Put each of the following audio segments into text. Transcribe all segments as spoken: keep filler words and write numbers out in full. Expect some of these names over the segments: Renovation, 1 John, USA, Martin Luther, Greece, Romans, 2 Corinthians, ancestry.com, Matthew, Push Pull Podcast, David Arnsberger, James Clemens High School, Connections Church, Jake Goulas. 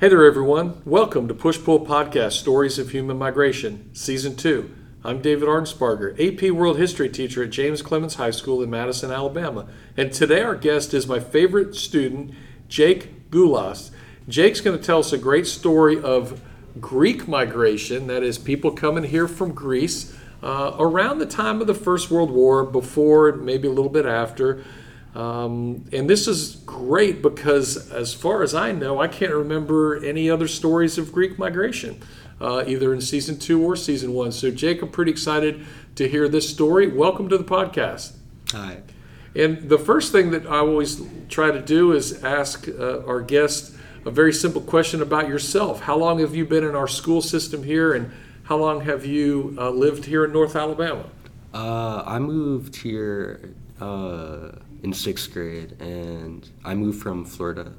Hey there everyone, welcome to Push Pull Podcast, Stories of Human Migration, Season two. I'm David Arnsberger, A P World History teacher at James Clemens High School in Madison, Alabama. And today our guest is my favorite student, Jake Goulas. Jake's going to tell us a great story of Greek migration, that is people coming here from Greece uh, around the time of the First World War, before, maybe a little bit after. Um, and this is great because, as far as I know, I can't remember any other stories of Greek migration, uh, either in season two or season one. So, Jake, I'm pretty excited to hear this story. Welcome to the podcast. Hi. And the first thing that I always try to do is ask uh, our guest a very simple question about yourself. How long have you been in our school system here, and how long have you uh, lived here in North Alabama? Uh, I moved here... Uh... in sixth grade, and I moved from Florida.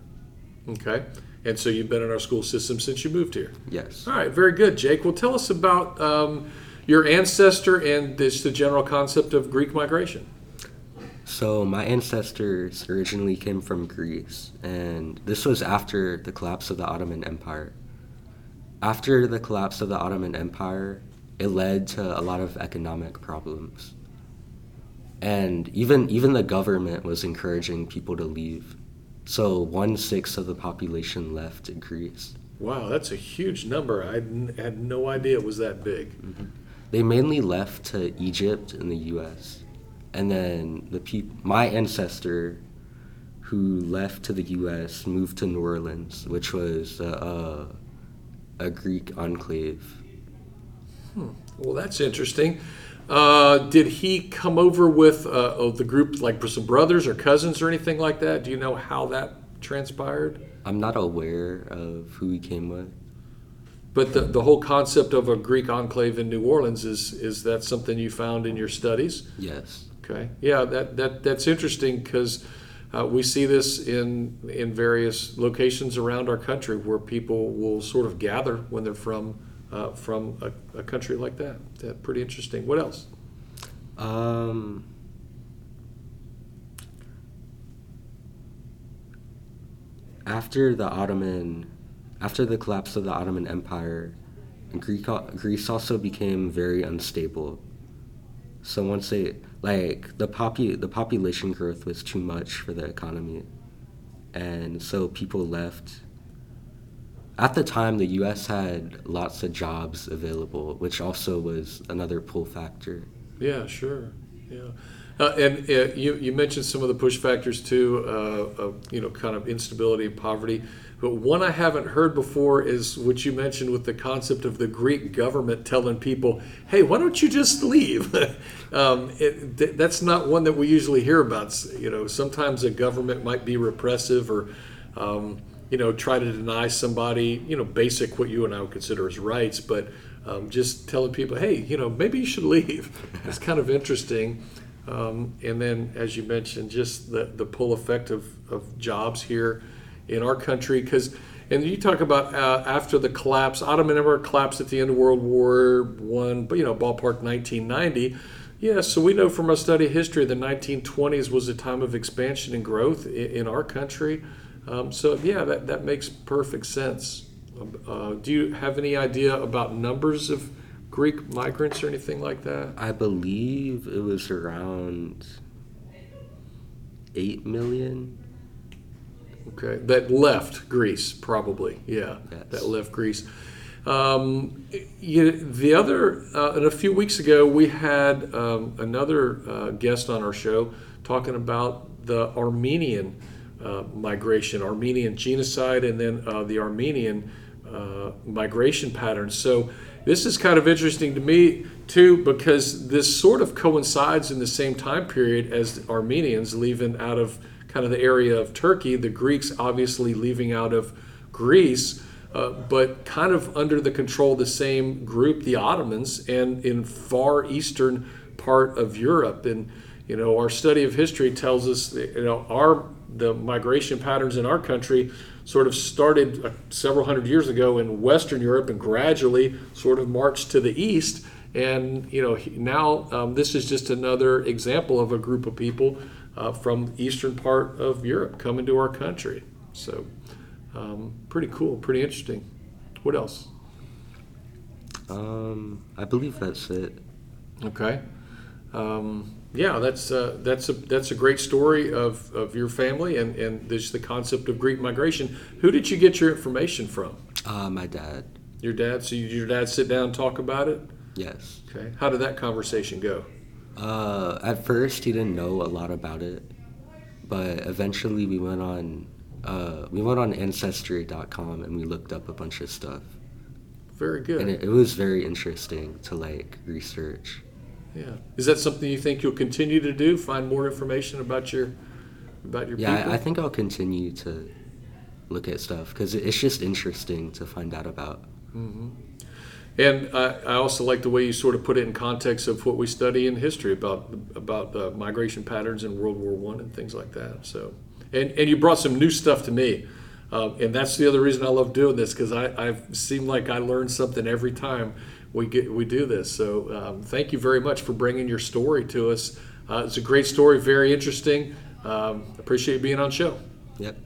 Okay, and so you've been in our school system since you moved here? Yes. All right, very good, Jake. Well, tell us about um, your ancestor and this, the general concept of Greek migration. So my ancestors originally came from Greece, and this was after the collapse of the Ottoman Empire. After the collapse of the Ottoman Empire, it led to a lot of economic problems. And even even the government was encouraging people to leave. So one-sixth of the population left in Greece. Wow, that's a huge number. I had no idea it was that big. Mm-hmm. They mainly left to Egypt and the U S. And then the peop- my ancestor, who left to the U S, moved to New Orleans, which was a, a, a Greek enclave. Hmm. Well, that's interesting. Uh, did he come over with uh, oh, the group, like some brothers or cousins or anything like that? Do you know how that transpired? I'm not aware of who he came with. But the, the whole concept of a Greek enclave in New Orleans, is is that something you found in your studies? Yes. Okay. Yeah, that, that, that's interesting because uh, we see this in in various locations around our country where people will sort of gather when they're from Uh, from a, a country like that. That's pretty interesting. What else? Um, after the Ottoman, after the collapse of the Ottoman Empire, Greek, Greece also became very unstable. So once they, like, the popu- the population growth was too much for the economy, and so people left. At the time, the U S had lots of jobs available, which also was another pull factor. Yeah, sure. Yeah, uh, and uh, you you mentioned some of the push factors too, uh, of, you know, kind of instability and poverty. But one I haven't heard before is what you mentioned with the concept of the Greek government telling people, "Hey, why don't you just leave?" um, it, th- that's not one that we usually hear about. You know, sometimes a government might be repressive or. Um, you know, try to deny somebody, you know, basic what you and I would consider as rights, but um, just telling people, hey, you know, maybe you should leave. It's kind of interesting. Um, and then, as you mentioned, just the, the pull effect of, of jobs here in our country. Because, and you talk about uh, after the collapse, Ottoman Empire collapsed at the end of World War One, but, you know, ballpark nineteen ninety. Yeah, so we know from our study of history, the nineteen twenties was a time of expansion and growth in, in our country. Um, so, yeah, that, that makes perfect sense. Uh, do you have any idea about numbers of Greek migrants or anything like that? I believe it was around eight million. Okay, that left Greece, probably. Yeah, yes. That left Greece. Um, you, the other, uh, and a few weeks ago, we had um, another uh, guest on our show talking about the Armenian Uh, migration, Armenian genocide, and then uh, the Armenian uh, migration patterns. So this is kind of interesting to me too, because this sort of coincides in the same time period as the Armenians leaving out of kind of the area of Turkey, the Greeks obviously leaving out of Greece, uh, but kind of under the control of the same group, the Ottomans, and in far eastern part of Europe. And you know, our study of history tells us that, you know, our the migration patterns in our country sort of started several hundred years ago in Western Europe and gradually sort of marched to the east. And, you know, now um, this is just another example of a group of people uh, from the eastern part of Europe coming to our country. So Um, pretty cool, pretty interesting. What else? Um, I believe that's it. Okay. Um, yeah, that's uh, that's a that's a great story of, of your family and and this the concept of Greek migration. Who did you get your information from? Uh, my dad. Your dad. So you, your dad sit down and talk about it. Yes. Okay. How did that conversation go? Uh, at first, he didn't know a lot about it, but eventually we went on uh, we went on ancestry dot com and we looked up a bunch of stuff. Very good. And it, it was very interesting to like research. Yeah. Is that something you think you'll continue to do? Find more information about your about your yeah, people? Yeah, I think I'll continue to look at stuff because it's just interesting to find out about. Mm-hmm. And I, I also like the way you sort of put it in context of what we study in history about about uh, migration patterns in World War One and things like that. So, and and you brought some new stuff to me, uh, and that's the other reason I love doing this because I I've seemed like I learn something every time we get we do this. So um, thank you very much for bringing your story to us. Uh, it's a great story, very interesting. Um, appreciate you being on the show. Yep.